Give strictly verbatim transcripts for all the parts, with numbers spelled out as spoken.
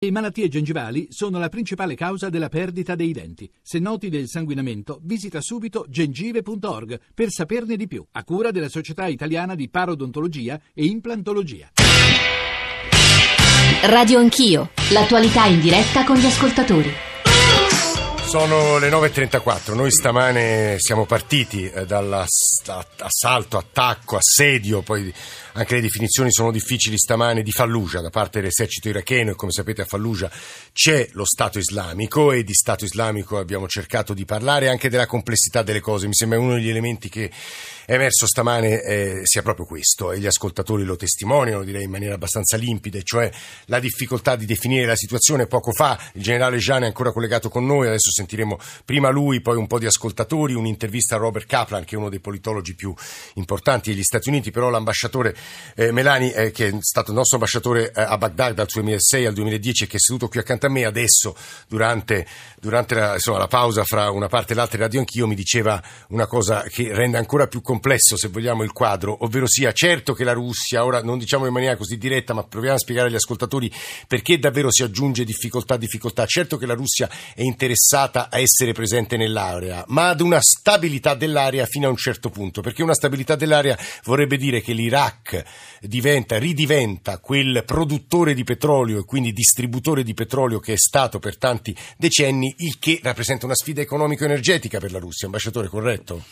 Le malattie gengivali sono la principale causa della perdita dei denti. Se noti del sanguinamento, visita subito gengive punto org per saperne di più, a cura della Società Italiana di Parodontologia e Implantologia. Radio Anch'io, l'attualità in diretta con gli ascoltatori. Sono le nove e trentaquattro, noi stamane siamo partiti dall'assalto, attacco, assedio, poi anche le definizioni sono difficili stamane, di Fallujah da parte dell'esercito iracheno, e come sapete a Fallujah c'è lo Stato Islamico, e di Stato Islamico abbiamo cercato di parlare, anche della complessità delle cose. Mi sembra uno degli elementi che è emerso stamane eh, sia proprio questo, e gli ascoltatori lo testimoniano, direi in maniera abbastanza limpida, cioè la difficoltà di definire la situazione. Poco fa il generale Jean è ancora collegato con noi, adesso sentiremo prima lui, poi un po' di ascoltatori, un'intervista a Robert Kaplan, che è uno dei politologi più importanti degli Stati Uniti, però l'ambasciatore eh, Melani, eh, che è stato il nostro ambasciatore eh, a Baghdad dal duemilasei al duemiladieci e che è seduto qui accanto a me adesso durante, durante la, insomma, la pausa fra una parte e l'altra di Radio Anch'io, mi diceva una cosa che rende ancora più complesso, se vogliamo, il quadro, ovvero sia certo che la Russia, ora non diciamo in maniera così diretta, ma proviamo a spiegare agli ascoltatori perché davvero si aggiunge difficoltà a difficoltà, certo che la Russia è interessata a essere presente nell'area, ma ad una stabilità dell'area fino a un certo punto, perché una stabilità dell'area vorrebbe dire che l'Iraq diventa, ridiventa quel produttore di petrolio e quindi distributore di petrolio che è stato per tanti decenni, il che rappresenta una sfida economico-energetica per la Russia, ambasciatore, corretto?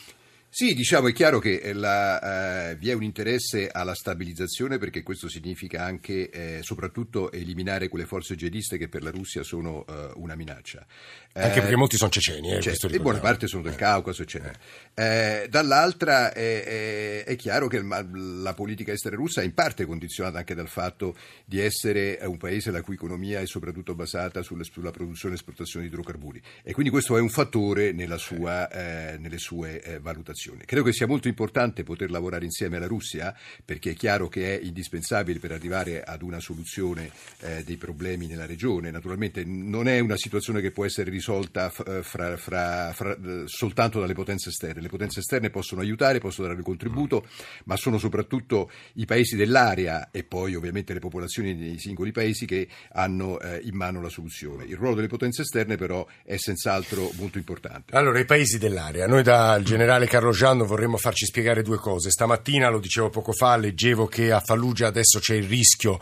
Sì, diciamo, è chiaro che la, eh, vi è un interesse alla stabilizzazione, perché questo significa anche eh, soprattutto eliminare quelle forze jihadiste che per la Russia sono eh, una minaccia. Anche eh, perché molti sono ceceni. Eh, certo, e buona parte sono del eh. Caucaso, eccetera. Eh. Eh, dall'altra è, è, è chiaro che la politica estera russa è in parte condizionata anche dal fatto di essere un paese la cui economia è soprattutto basata sulla, sulla produzione e esportazione di idrocarburi, e quindi questo è un fattore nella sua, eh, nelle sue eh, valutazioni. Credo che sia molto importante poter lavorare insieme alla Russia, perché è chiaro che è indispensabile per arrivare ad una soluzione eh, dei problemi nella regione. Naturalmente non è una situazione che può essere risolta fra, fra, fra, fra, soltanto dalle potenze esterne. Le potenze esterne possono aiutare, possono dare un contributo, ma sono soprattutto i paesi dell'area e poi ovviamente le popolazioni dei singoli paesi che hanno eh, in mano la soluzione. Il ruolo delle potenze esterne però è senz'altro molto importante. Allora, i paesi dell'area, noi dal generale Carlo Jean vorremmo farci spiegare due cose. Stamattina, lo dicevo poco fa, leggevo che a Fallujah adesso c'è il rischio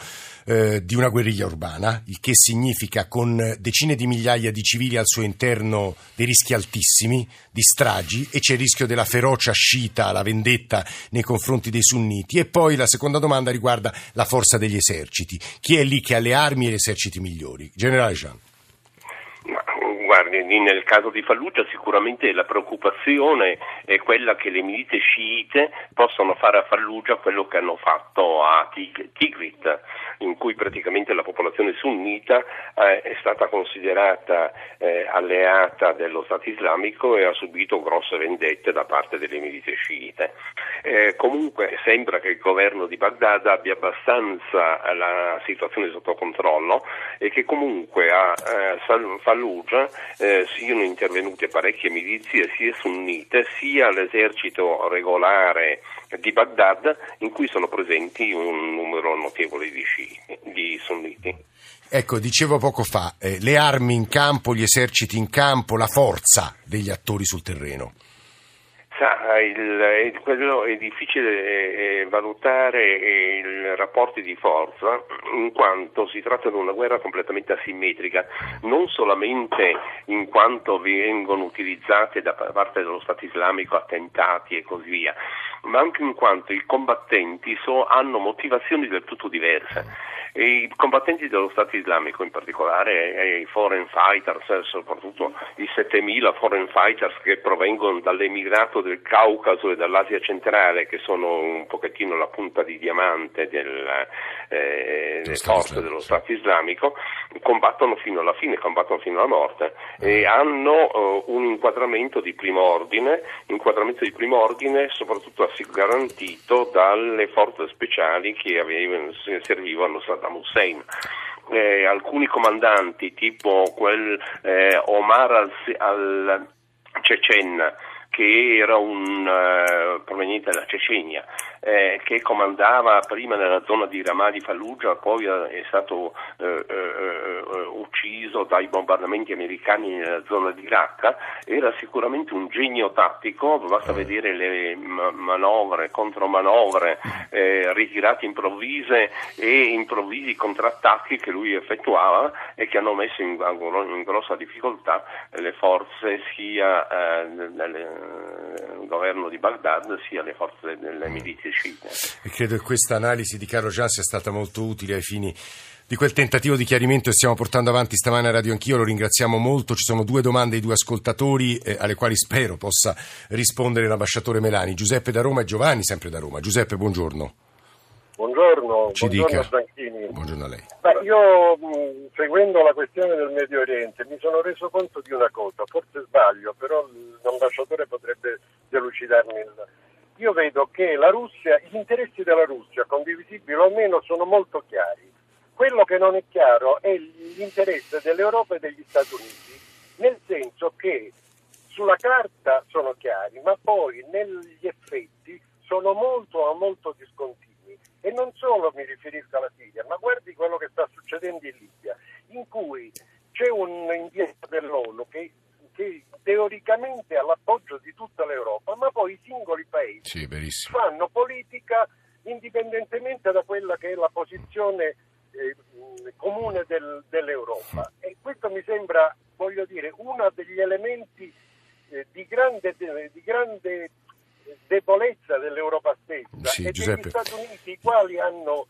eh, di una guerriglia urbana, il che significa con decine di migliaia di civili al suo interno, dei rischi altissimi di stragi, e c'è il rischio della ferocia sciita, la vendetta nei confronti dei sunniti. E poi la seconda domanda riguarda la forza degli eserciti. Chi è lì che ha le armi e gli eserciti migliori? Generale Jean. Guardi, nel caso di Fallujah sicuramente la preoccupazione è quella che le milizie sciite possano fare a Fallujah quello che hanno fatto a Tikrit, in cui praticamente la popolazione sunnita è stata considerata alleata dello Stato Islamico e ha subito grosse vendette da parte delle milizie sciite. Eh, comunque sembra che il governo di Baghdad abbia abbastanza la situazione sotto controllo, e che comunque a eh, Fallujah eh, siano intervenute parecchie milizie sia sunnite sia l'esercito regolare di Baghdad, in cui sono presenti un numero notevole di, sci, di sunniti. Ecco, dicevo poco fa, eh, le armi in campo, gli eserciti in campo, la forza degli attori sul terreno. Sa, il, quello è difficile eh, valutare eh, i rapporti di forza, in quanto si tratta di una guerra completamente asimmetrica, non solamente in quanto vengono utilizzate da parte dello Stato Islamico attentati e così via, ma anche in quanto i combattenti so, hanno motivazioni del tutto diverse. I combattenti dello Stato Islamico, in particolare i foreign fighters, soprattutto i settemila foreign fighters che provengono dall'emigrato del Caucaso e dall'Asia centrale, che sono un pochettino la punta di diamante delle eh, forze dello Stato Islamico, combattono fino alla fine, combattono fino alla morte, e hanno eh, un inquadramento di primo ordine, inquadramento di primo ordine soprattutto garantito dalle forze speciali che avevano, servivano Saddam Hussein. Eh, alcuni comandanti, tipo quel eh, Omar al-Cecenna, che era un eh, proveniente dalla Cecenia, eh, che comandava prima nella zona di Ramadi, Fallujah, poi è stato eh, eh, ucciso dai bombardamenti americani nella zona di Raqqa. Era sicuramente un genio tattico, basta vedere le manovre, contromanovre, eh, ritirate improvvise e improvvisi contrattacchi che lui effettuava e che hanno messo in, in grossa difficoltà le forze sia eh, delle, il governo di Baghdad sia le forze delle milizie sciite. E credo che questa analisi di Carlo Jean sia stata molto utile ai fini di quel tentativo di chiarimento che stiamo portando avanti stamane a Radio Anch'io. Lo ringraziamo molto. Ci sono due domande di due ascoltatori eh, alle quali spero possa rispondere l'ambasciatore Melani. Giuseppe da Roma e Giovanni sempre da Roma. Giuseppe, buongiorno. Buongiorno, Ci buongiorno dica. Zanchini. Buongiorno a lei. Beh, io mh, seguendo la questione del Medio Oriente mi sono reso conto di una cosa, forse sbaglio, però l'ambasciatore potrebbe delucidarmi. Il... Io vedo che la Russia, gli interessi della Russia, condivisibili o meno, sono molto chiari. Quello che non è chiaro è l'interesse dell'Europa e degli Stati Uniti, nel senso che sulla carta sono chiari, ma poi negli effetti sono molto a molto discontinui. E non solo mi riferisco alla Siria, ma guardi quello che sta succedendo in Libia, in cui c'è un'inchiesta dell'ONU che, che teoricamente ha l'appoggio di tutta l'Europa, ma poi i singoli paesi sì, fanno politica indipendentemente da quella che è la posizione eh, comune del, dell'Europa. E questo mi sembra, voglio dire, uno degli elementi eh, di grande... di grande debolezza dell'Europa stessa sì, e Giuseppe. Degli Stati Uniti, i quali hanno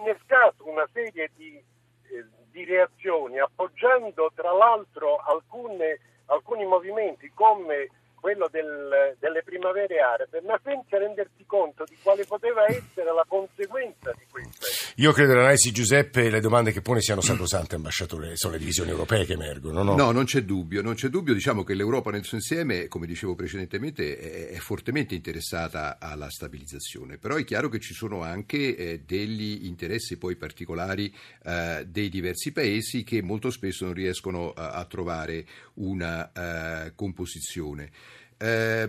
innescato una serie di, eh, di reazioni, appoggiando tra l'altro alcune, alcuni movimenti come quello del, delle primavere arabe, ma senza rendersi conto di quale poteva essere la conseguenza di questa. Io credo che l'analisi Giuseppe e le domande che pone siano sacrosante, ambasciatore, sono le divisioni europee che emergono. No, no non c'è dubbio, non c'è dubbio, diciamo che l'Europa nel suo insieme, come dicevo precedentemente, è, è fortemente interessata alla stabilizzazione, però è chiaro che ci sono anche eh, degli interessi poi particolari eh, dei diversi paesi che molto spesso non riescono eh, a trovare una eh, composizione. Eh,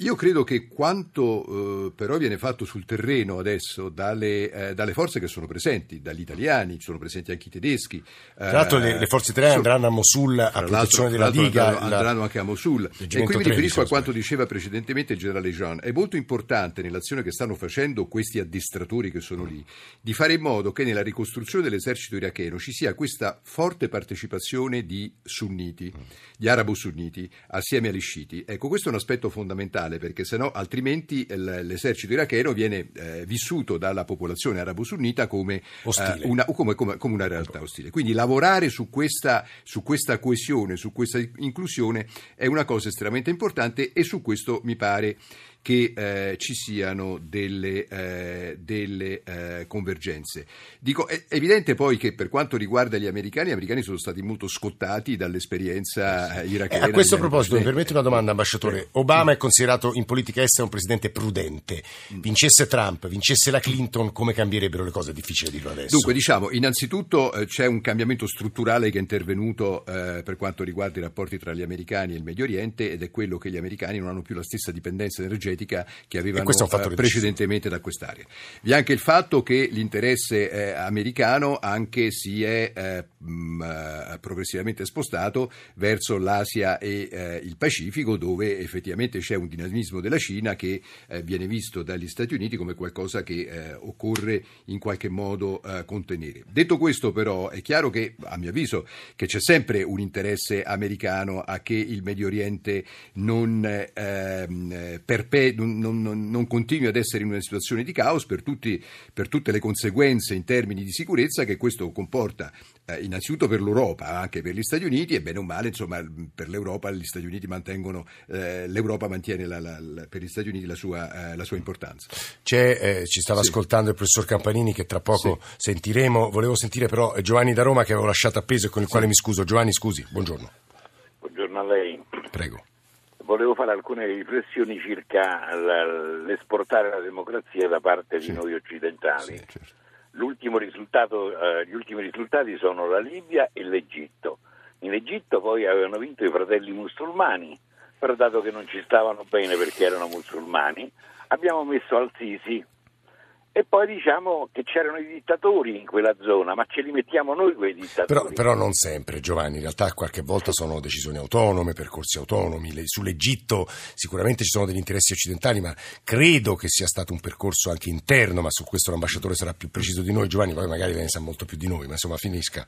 io credo che quanto eh, però viene fatto sul terreno adesso dalle, eh, dalle forze che sono presenti, dagli italiani, sono presenti anche i tedeschi. Eh, tra l'altro le, le forze italiane andranno a Mosul a protezione della Liga. Andranno, la, andranno anche a Mosul. E qui mi riferisco a quanto diceva precedentemente il generale Jean. È molto importante nell'azione che stanno facendo questi addestratori che sono lì, di fare in modo che nella ricostruzione dell'esercito iracheno ci sia questa forte partecipazione di sunniti, di arabo-sunniti, assieme agli sciiti. Ecco, questo è un aspetto fondamentale perché sennò altrimenti l'esercito iracheno viene eh, vissuto dalla popolazione arabo-sunnita come, eh, una, come, come, come una realtà ostile. Quindi lavorare su questa, su questa coesione, su questa inclusione è una cosa estremamente importante e su questo mi pare che eh, ci siano delle, eh, delle eh, convergenze. Dico, è evidente poi che per quanto riguarda gli americani, gli americani sono stati molto scottati dall'esperienza irachena. Eh, a questo proposito mi permette una domanda, ambasciatore. Obama mm. è considerato in politica estera un presidente prudente. Vincesse Trump, vincesse la Clinton, come cambierebbero le cose? È difficile dirlo adesso. Dunque, diciamo, innanzitutto eh, c'è un cambiamento strutturale che è intervenuto eh, per quanto riguarda i rapporti tra gli americani e il Medio Oriente, ed è quello che gli americani non hanno più la stessa dipendenza energetica che avevano precedentemente da quest'area. Vi è anche il fatto che l'interesse eh, americano anche si è eh, mh, progressivamente spostato verso l'Asia e eh, il Pacifico, dove effettivamente c'è un dinamismo della Cina che eh, viene visto dagli Stati Uniti come qualcosa che eh, occorre in qualche modo eh, contenere. Detto questo, però, è chiaro che, a mio avviso, che c'è sempre un interesse americano a che il Medio Oriente non eh, perpetua Non, non, non continui ad essere in una situazione di caos per, tutti, per tutte le conseguenze in termini di sicurezza che questo comporta eh, innanzitutto per l'Europa, anche per gli Stati Uniti, e bene o male insomma per l'Europa gli Stati Uniti mantengono eh, l'Europa mantiene la, la, la, per gli Stati Uniti la sua, eh, la sua importanza. C'è, eh, ci stava sì. ascoltando il professor Campanini che tra poco sì. sentiremo. Volevo sentire però Giovanni da Roma che avevo lasciato appeso e con il sì. quale mi scuso. Giovanni, scusi, buongiorno. Buongiorno a lei. Prego. Volevo fare alcune riflessioni circa l'esportare la democrazia da parte di sì. noi occidentali. Sì, certo. L'ultimo risultato, eh, gli ultimi risultati sono la Libia e l'Egitto. In Egitto poi avevano vinto i Fratelli Musulmani, però dato che non ci stavano bene perché erano musulmani, abbiamo messo al Sisi. E poi diciamo che c'erano i dittatori in quella zona, ma ce li mettiamo noi quei dittatori. Però, però non sempre, Giovanni, in realtà qualche volta sono decisioni autonome, percorsi autonomi. Le, sull'Egitto sicuramente ci sono degli interessi occidentali, ma credo che sia stato un percorso anche interno, ma su questo l'ambasciatore sarà più preciso di noi. Giovanni poi magari ne sa molto più di noi, ma insomma finisca.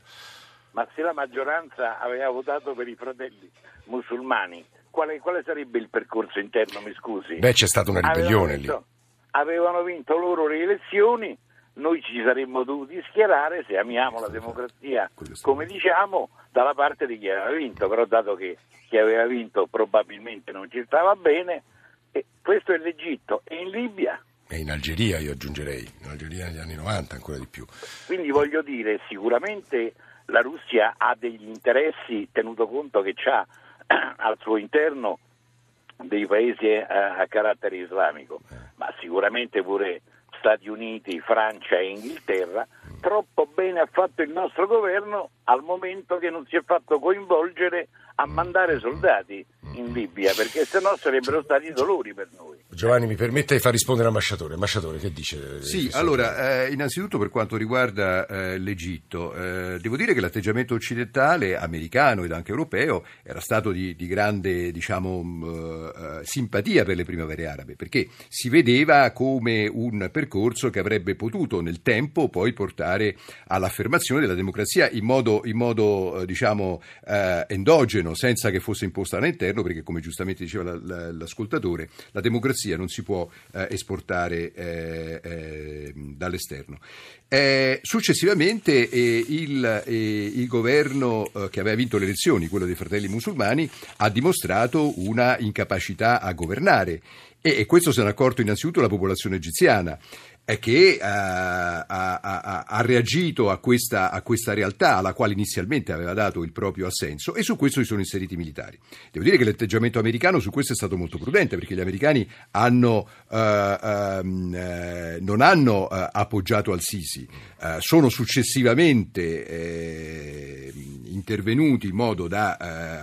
Ma se la maggioranza aveva votato per i Fratelli Musulmani, quale, quale sarebbe il percorso interno, mi scusi? Beh, c'è stata una ribellione lì. Avevano vinto loro le elezioni, noi ci saremmo dovuti schierare, se amiamo la democrazia, come diciamo, dalla parte di chi aveva vinto, però dato che chi aveva vinto probabilmente non ci stava bene, e questo è l'Egitto, e in Libia. E in Algeria io aggiungerei, in Algeria negli anni novanta ancora di più. Quindi voglio dire, sicuramente la Russia ha degli interessi, tenuto conto che c'ha al suo interno dei paesi a carattere islamico, ma sicuramente pure Stati Uniti, Francia e Inghilterra. Troppo bene ha fatto il nostro governo al momento che non si è fatto coinvolgere a mandare soldati in Libia, perché sennò sarebbero stati dolori per noi. Giovanni, mi permetta di far rispondere all'ambasciatore. Ambasciatore, che dice? Sì, allora, eh, innanzitutto per quanto riguarda eh, l'Egitto, eh, devo dire che l'atteggiamento occidentale, americano ed anche europeo, era stato di, di grande, diciamo, eh, simpatia per le primavere arabe, perché si vedeva come un percorso che avrebbe potuto nel tempo poi portare all'affermazione della democrazia in modo, in modo eh, diciamo, eh, endogeno, senza che fosse imposta all'interno, perché come giustamente diceva la, la, l'ascoltatore, la democrazia non si può eh, esportare eh, eh, dall'esterno. Eh, successivamente eh, il, eh, il governo eh, che aveva vinto le elezioni, quello dei Fratelli Musulmani, ha dimostrato una incapacità a governare, e, e questo se ne è accorto innanzitutto la popolazione egiziana, è che uh, ha, ha, ha reagito a questa, a questa realtà alla quale inizialmente aveva dato il proprio assenso, e su questo si sono inseriti i militari. Devo dire che l'atteggiamento americano su questo è stato molto prudente, perché gli americani hanno, uh, um, uh, non hanno uh, appoggiato al-Sisi, uh, sono successivamente uh, intervenuti in modo da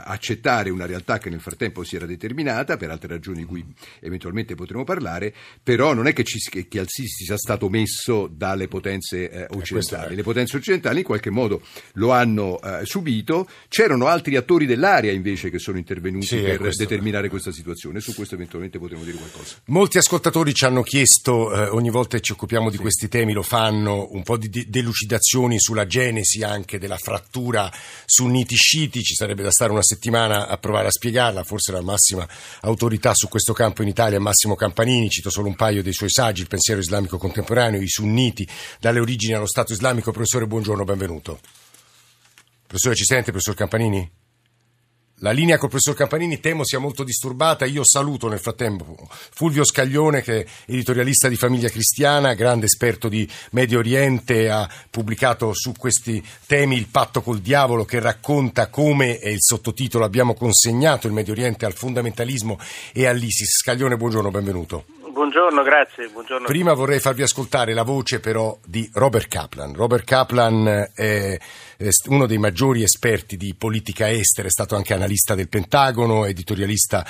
uh, accettare una realtà che nel frattempo si era determinata, per altre ragioni di cui eventualmente potremo parlare, però non è che, ci, che, che al-Sisi stato messo dalle potenze eh, occidentali. Le potenze occidentali in qualche modo lo hanno eh, subito. C'erano altri attori dell'area invece che sono intervenuti sì, per questo, determinare eh. questa situazione. Su questo eventualmente potremo dire qualcosa. Molti ascoltatori ci hanno chiesto, eh, ogni volta che ci occupiamo di sì. questi temi lo fanno, un po' di de- delucidazioni sulla genesi anche della frattura sunniti-sciiti. Ci sarebbe da stare una settimana a provare a spiegarla, forse la massima autorità su questo campo in Italia è Massimo Campanini. Cito solo un paio dei suoi saggi: Il pensiero islamico contemporaneo, i sunniti, dalle origini allo Stato Islamico. Professore, buongiorno, benvenuto. Professore, ci sente, professor Campanini? La linea col professor Campanini temo sia molto disturbata. Io saluto nel frattempo Fulvio Scaglione, che è editorialista di Famiglia Cristiana, grande esperto di Medio Oriente, ha pubblicato su questi temi Il patto col diavolo, che racconta come, e il sottotitolo, abbiamo consegnato il Medio Oriente al fondamentalismo e all'ISIS. Scaglione, buongiorno, benvenuto. Buongiorno, grazie. Buongiorno. Prima vorrei farvi ascoltare la voce però di Robert Kaplan. Robert Kaplan è uno dei maggiori esperti di politica estera, è stato anche analista del Pentagono, editorialista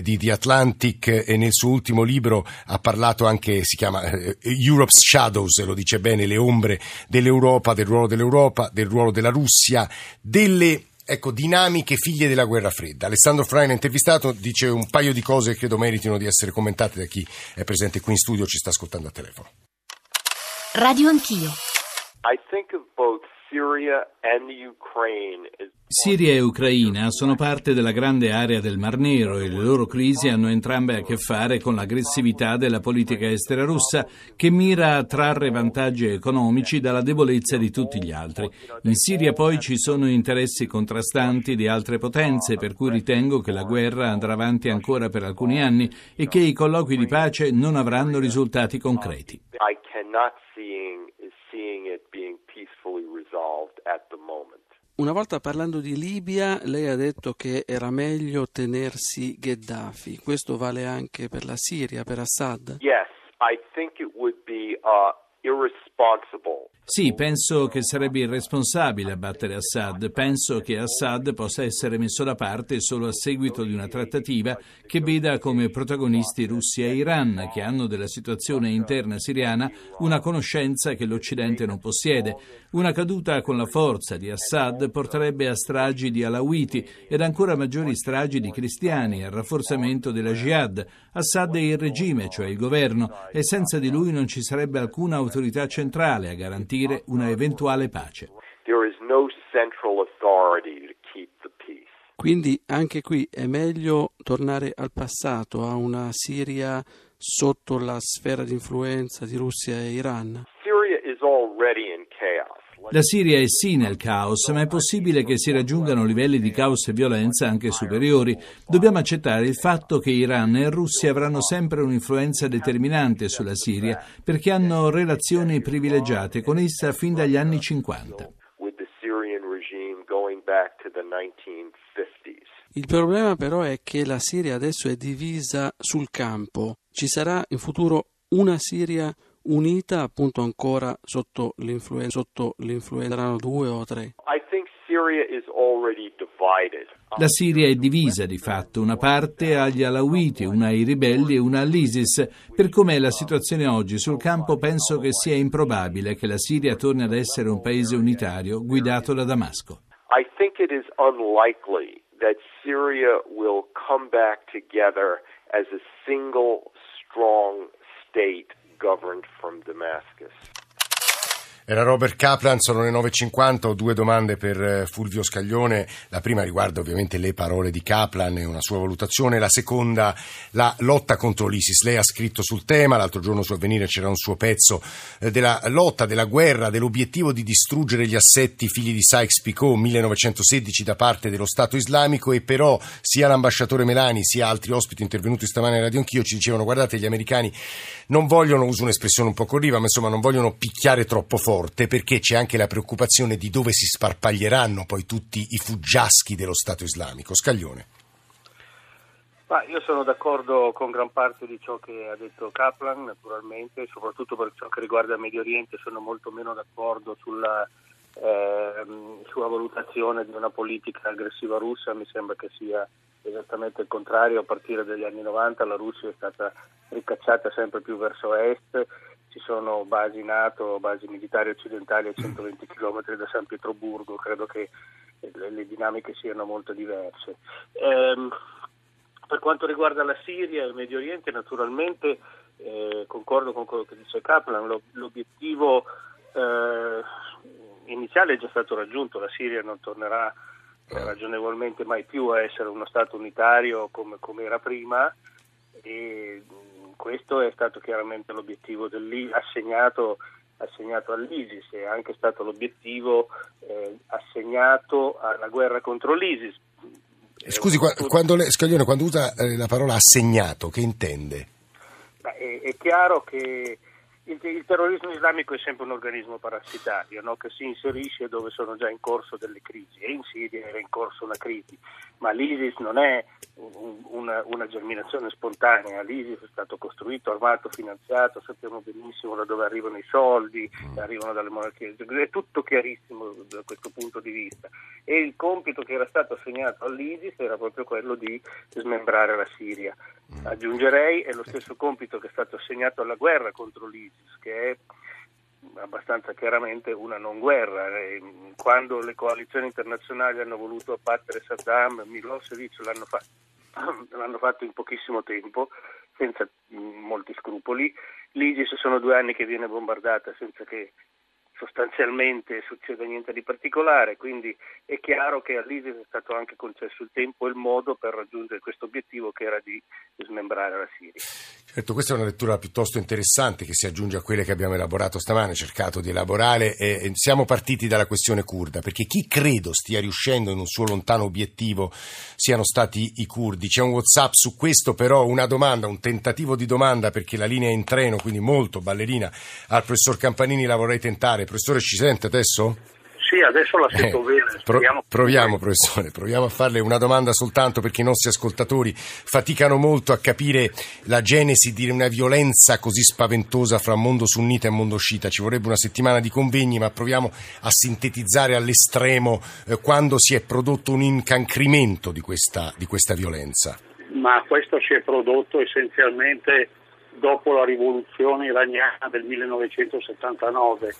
di The Atlantic, e nel suo ultimo libro ha parlato anche, si chiama Europe's Shadows, lo dice bene, le ombre dell'Europa, del ruolo dell'Europa, del ruolo della Russia, delle... Ecco, dinamiche figlie della guerra fredda. Alessandro Fraina, intervistato, dice un paio di cose che credo meritino di essere commentate da chi è presente qui in studio o ci sta ascoltando a telefono. Radio Anch'io. I think of both Syria and Ukraine as... Siria e Ucraina sono parte della grande area del Mar Nero e le loro crisi hanno entrambe a che fare con l'aggressività della politica estera russa, che mira a trarre vantaggi economici dalla debolezza di tutti gli altri. In Siria poi ci sono interessi contrastanti di altre potenze, per cui ritengo che la guerra andrà avanti ancora per alcuni anni e che i colloqui di pace non avranno risultati concreti. I cannot seeing is seeing it being peacefully resolved at the moment. Una volta parlando di Libia, lei ha detto che era meglio tenersi Gheddafi. Questo vale anche per la Siria, per Assad? Yes, I think it would be uh, irresponsible. Sì, penso che sarebbe irresponsabile abbattere Assad. Penso che Assad possa essere messo da parte solo a seguito di una trattativa che veda come protagonisti Russia e Iran, che hanno della situazione interna siriana una conoscenza che l'Occidente non possiede. Una caduta con la forza di Assad porterebbe a stragi di alawiti ed ancora maggiori stragi di cristiani, al rafforzamento della jihad. Assad è il regime, cioè il governo, e senza di lui non ci sarebbe alcuna autorità centrale a garantire una eventuale pace. Quindi anche qui è meglio tornare al passato, a una Siria sotto la sfera di influenza di Russia e Iran. La Siria è sì nel caos, ma è possibile che si raggiungano livelli di caos e violenza anche superiori. Dobbiamo accettare il fatto che Iran e Russia avranno sempre un'influenza determinante sulla Siria, perché hanno relazioni privilegiate con essa fin dagli anni cinquanta. Il problema però è che la Siria adesso è divisa sul campo. Ci sarà in futuro una Siria unita, appunto, ancora sotto l'influenza, sotto l'influenza erano due o tre? La Siria è divisa di fatto, una parte agli alawiti, una ai ribelli e una all'ISIS. Per com'è la situazione oggi sul campo, penso che sia improbabile che la Siria torni ad essere un paese unitario guidato da Damasco. I think it is unlikely that Syria will come back together as a single strong state governed from Damascus. Era Robert Kaplan, sono le nove e cinquanta, ho due domande per Fulvio Scaglione. La prima riguarda ovviamente le parole di Kaplan e una sua valutazione, la seconda la lotta contro l'ISIS. Lei ha scritto sul tema, l'altro giorno su Avvenire c'era un suo pezzo eh, della lotta, della guerra, dell'obiettivo di distruggere gli assetti figli di Sykes Picot millenovecentosedici da parte dello Stato Islamico, e però sia l'ambasciatore Melani sia altri ospiti intervenuti stamane a Radio Anch'io ci dicevano: guardate, gli americani non vogliono, uso un'espressione un po' corriva, ma insomma non vogliono picchiare troppo forte, perché c'è anche la preoccupazione di dove si sparpaglieranno poi tutti i fuggiaschi dello Stato Islamico. Scaglione. Ma io sono d'accordo con gran parte di ciò che ha detto Kaplan, naturalmente, soprattutto per ciò che riguarda il Medio Oriente. Sono molto meno d'accordo sulla, eh, sulla valutazione di una politica aggressiva russa. Mi sembra che sia esattamente il contrario. A partire dagli anni novanta la Russia è stata ricacciata sempre più verso est. Ci sono basi NATO, basi militari occidentali a centoventi chilometri da San Pietroburgo. Credo che le dinamiche siano molto diverse. Ehm, per quanto riguarda la Siria e il Medio Oriente, naturalmente eh, concordo con quello che dice Kaplan, l'obiettivo eh, iniziale è già stato raggiunto. La Siria non tornerà eh, ragionevolmente mai più a essere uno Stato unitario come, come era prima, e questo è stato chiaramente l'obiettivo assegnato, assegnato all'ISIS, è anche stato l'obiettivo eh, assegnato alla guerra contro l'ISIS. Scusi, qua, quando le, Scaglione, quando usa la parola assegnato, che intende? Beh, è, è chiaro che il, il terrorismo islamico è sempre un organismo parassitario, no? Che si inserisce dove sono già in corso delle crisi, e in Siria era in corso una crisi, ma l'ISIS non è Una, una germinazione spontanea. L'ISIS è stato costruito, armato, finanziato, sappiamo benissimo da dove arrivano i soldi, arrivano dalle monarchie, è tutto chiarissimo da questo punto di vista, e il compito che era stato assegnato all'ISIS era proprio quello di smembrare la Siria. Aggiungerei, è lo stesso compito che è stato assegnato alla guerra contro l'ISIS, che è abbastanza chiaramente una non guerra. Quando le coalizioni internazionali hanno voluto abbattere Saddam, Milosevic, l'hanno fatto l'hanno fatto in pochissimo tempo, senza molti scrupoli. L'ISIS sono due anni che viene bombardata senza che sostanzialmente succeda niente di particolare, quindi è chiaro che all'ISIS è stato anche concesso il tempo e il modo per raggiungere questo obiettivo, che era di smembrare la Siria. Certo, questa è una lettura piuttosto interessante che si aggiunge a quelle che abbiamo elaborato stamane, cercato di elaborare. Eh, siamo partiti dalla questione curda, perché chi credo stia riuscendo in un suo lontano obiettivo siano stati i curdi. C'è un WhatsApp su questo, però una domanda, un tentativo di domanda, perché la linea è in treno, quindi molto ballerina, al professor Campanini la vorrei tentare. Professore, ci sente adesso? Sì, adesso la sento eh, bene. Pro- proviamo, professore, proviamo a farle una domanda soltanto perché i nostri ascoltatori faticano molto a capire la genesi di una violenza così spaventosa fra mondo sunnita e mondo sciita. Ci vorrebbe una settimana di convegni, ma proviamo a sintetizzare all'estremo eh, quando si è prodotto un incancrimento di questa, di questa violenza. Ma questo si è prodotto essenzialmente dopo la rivoluzione iraniana del millenovecentosettantanove,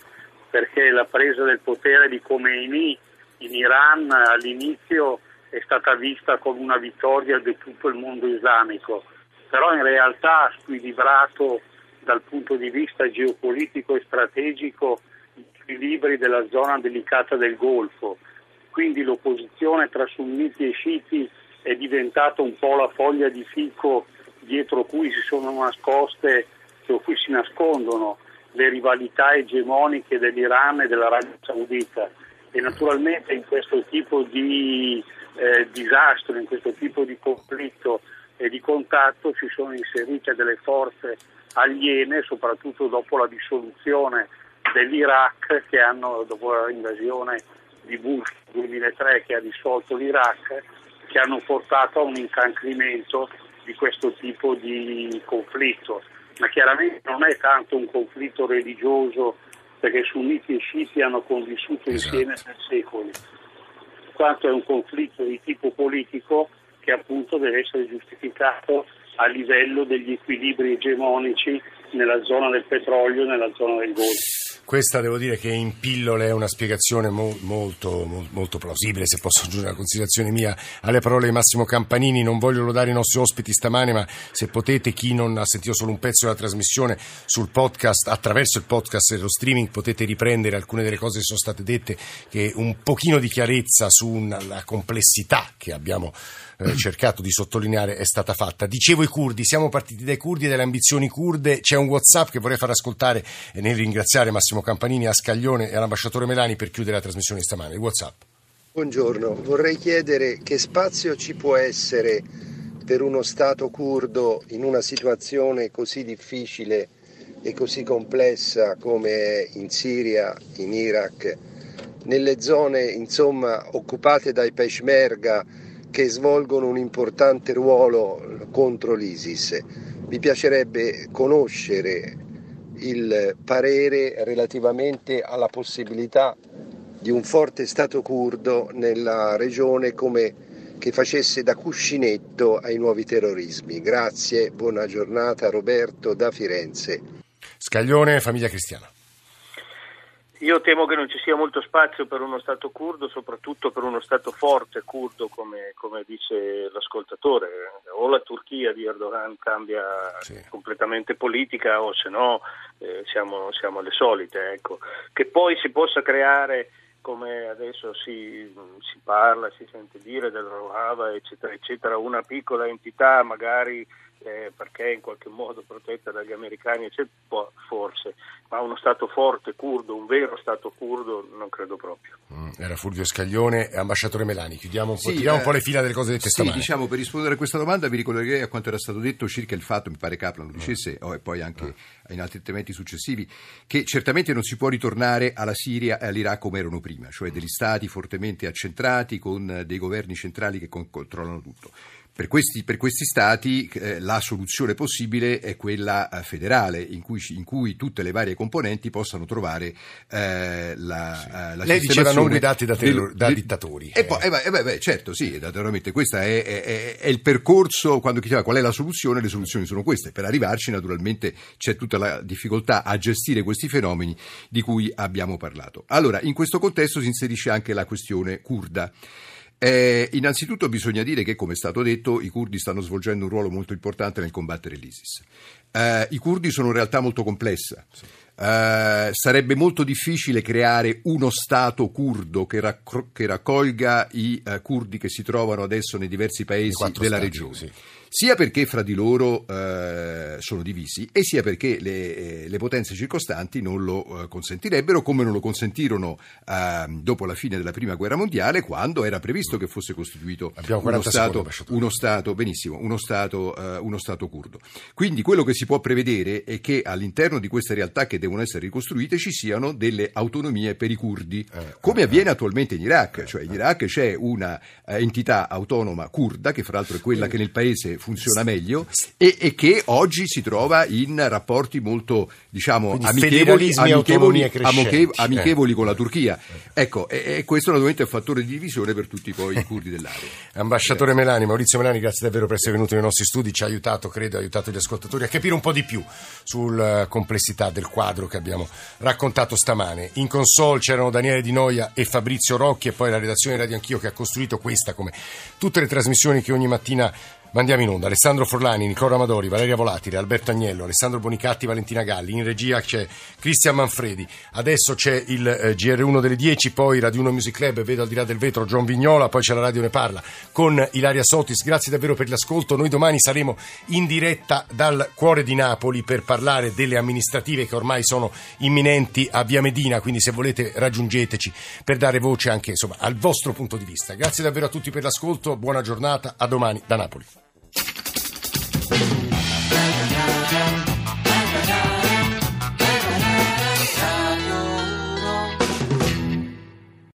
perché la presa del potere di Khomeini in Iran all'inizio è stata vista come una vittoria di tutto il mondo islamico, però in realtà ha squilibrato dal punto di vista geopolitico e strategico gli equilibri della zona delicata del Golfo, quindi l'opposizione tra sunniti e sciiti è diventata un po' la foglia di fico dietro cui si sono nascoste, dietro cui si nascondono le rivalità egemoniche dell'Iran e dell'Arabia Saudita, e naturalmente in questo tipo di eh, disastro, in questo tipo di conflitto e di contatto si sono inserite delle forze aliene, soprattutto dopo la dissoluzione dell'Iraq, che hanno, dopo l'invasione di Bush nel duemilatré che ha dissolto l'Iraq, che hanno portato a un incancrimento di questo tipo di conflitto. Ma chiaramente non è tanto un conflitto religioso, perché sunniti e sciiti hanno convissuto insieme per secoli, quanto è un conflitto di tipo politico che appunto deve essere giustificato a livello degli equilibri egemonici nella zona del petrolio e nella zona del Golfo. Questa devo dire che in pillole è una spiegazione mo- molto, mo- molto plausibile, se posso aggiungere una considerazione mia alle parole di Massimo Campanini. Non voglio lodare i nostri ospiti stamane, ma se potete, chi non ha sentito solo un pezzo della trasmissione sul podcast, attraverso il podcast e lo streaming potete riprendere alcune delle cose che sono state dette, che un pochino di chiarezza sulla complessità che abbiamo eh, cercato di sottolineare è stata fatta. Dicevo i curdi, siamo partiti dai curdi e dalle ambizioni curde. C'è un WhatsApp che vorrei far ascoltare e nel ringraziare Massimo Campanini, a Scaglione e all'ambasciatore Melani per chiudere la trasmissione stamane. WhatsApp. Buongiorno, vorrei chiedere che spazio ci può essere per uno Stato curdo in una situazione così difficile e così complessa come è in Siria, in Iraq, nelle zone insomma occupate dai Peshmerga che svolgono un importante ruolo contro l'ISIS. Mi piacerebbe conoscere il parere relativamente alla possibilità di un forte Stato curdo nella regione come che facesse da cuscinetto ai nuovi terrorismi. Grazie, buona giornata. Roberto da Firenze. Scaglione, Famiglia Cristiana. Io temo che non ci sia molto spazio per uno Stato curdo, soprattutto per uno Stato forte curdo, come, come dice l'ascoltatore. O la Turchia di Erdogan cambia sì. completamente politica, o se no eh, siamo, siamo alle solite. Ecco. Che poi si possa creare, come adesso si, si parla, si sente dire, del Rojava, eccetera, eccetera, una piccola entità magari. Eh, perché in qualche modo protetta dagli americani, cioè, po- forse, ma uno Stato forte curdo, un vero Stato curdo, non credo proprio. Mm, era Fulvio Scaglione, ambasciatore Melani. Chiudiamo un po', sì, tiriamo eh, un po' le fila delle cose dette sì, stamane. Diciamo, per rispondere a questa domanda vi ricollegherei a quanto era stato detto circa il fatto, mi pare Kaplan lo dicesse, oh, e poi anche oh. in altri interventi successivi, che certamente non si può ritornare alla Siria e all'Iraq come erano prima, cioè degli stati fortemente accentrati con dei governi centrali che con- controllano tutto. Per questi, per questi stati eh, la soluzione possibile è quella eh, federale, in cui, in cui tutte le varie componenti possano trovare eh, la, sì. eh, la Lei diceva non guidati da, terror, del, da dittatori. E eh. poi, eh, beh, beh, beh, certo, sì, naturalmente questo è, è, è, è il percorso, quando chiedeva qual è la soluzione, le soluzioni sono queste. Per arrivarci naturalmente c'è tutta la difficoltà a gestire questi fenomeni di cui abbiamo parlato. Allora, in questo contesto si inserisce anche la questione curda. Eh, innanzitutto bisogna dire che, come è stato detto, i curdi stanno svolgendo un ruolo molto importante nel combattere l'ISIS. Eh, i curdi sono una realtà molto complessa. Sì. Eh, sarebbe molto difficile creare uno Stato curdo che, raccro- che raccolga i curdi eh, che si trovano adesso nei diversi paesi della regione. Sì. sia perché fra di loro eh, sono divisi e sia perché le, le potenze circostanti non lo eh, consentirebbero, come non lo consentirono eh, dopo la fine della Prima Guerra Mondiale, quando era previsto che fosse costituito uno stato, uno stato, benissimo, uno stato, eh, uno stato curdo. Quindi quello che si può prevedere è che all'interno di queste realtà che devono essere ricostruite ci siano delle autonomie per i curdi, eh, come eh, avviene eh. attualmente in Iraq, cioè in Iraq c'è una eh, entità autonoma curda che fra l'altro è quella che nel paese funziona meglio e, e che oggi si trova in rapporti molto, diciamo, amichevoli, amichevoli, amichevoli, amichevoli eh. con la Turchia. Ecco, e, e questo naturalmente è un fattore di divisione per tutti poi i curdi dell'area. Ambasciatore grazie. Melani, Maurizio Melani, grazie davvero per essere venuto nei nostri studi, ci ha aiutato, credo, ha aiutato gli ascoltatori a capire un po' di più sulla complessità del quadro che abbiamo raccontato stamane. In console c'erano Daniele Di Noia e Fabrizio Rocchi e poi la redazione di Radio Anch'io che ha costruito questa, come tutte le trasmissioni che ogni mattina mandiamo in onda. Alessandro Forlani, Nicola Amadori, Valeria Volatile, Alberto Agnello, Alessandro Bonicatti, Valentina Galli. In regia c'è Cristian Manfredi. Adesso c'è il eh, G R uno delle dieci, poi Radio uno Music Club, vedo al di là del vetro John Vignola, poi c'è la Radio Ne Parla con Ilaria Sotis. Grazie davvero per l'ascolto. Noi domani saremo in diretta dal cuore di Napoli per parlare delle amministrative che ormai sono imminenti a Via Medina, quindi se volete raggiungeteci per dare voce anche, insomma, al vostro punto di vista. Grazie davvero a tutti per l'ascolto, buona giornata, a domani da Napoli. Thank you.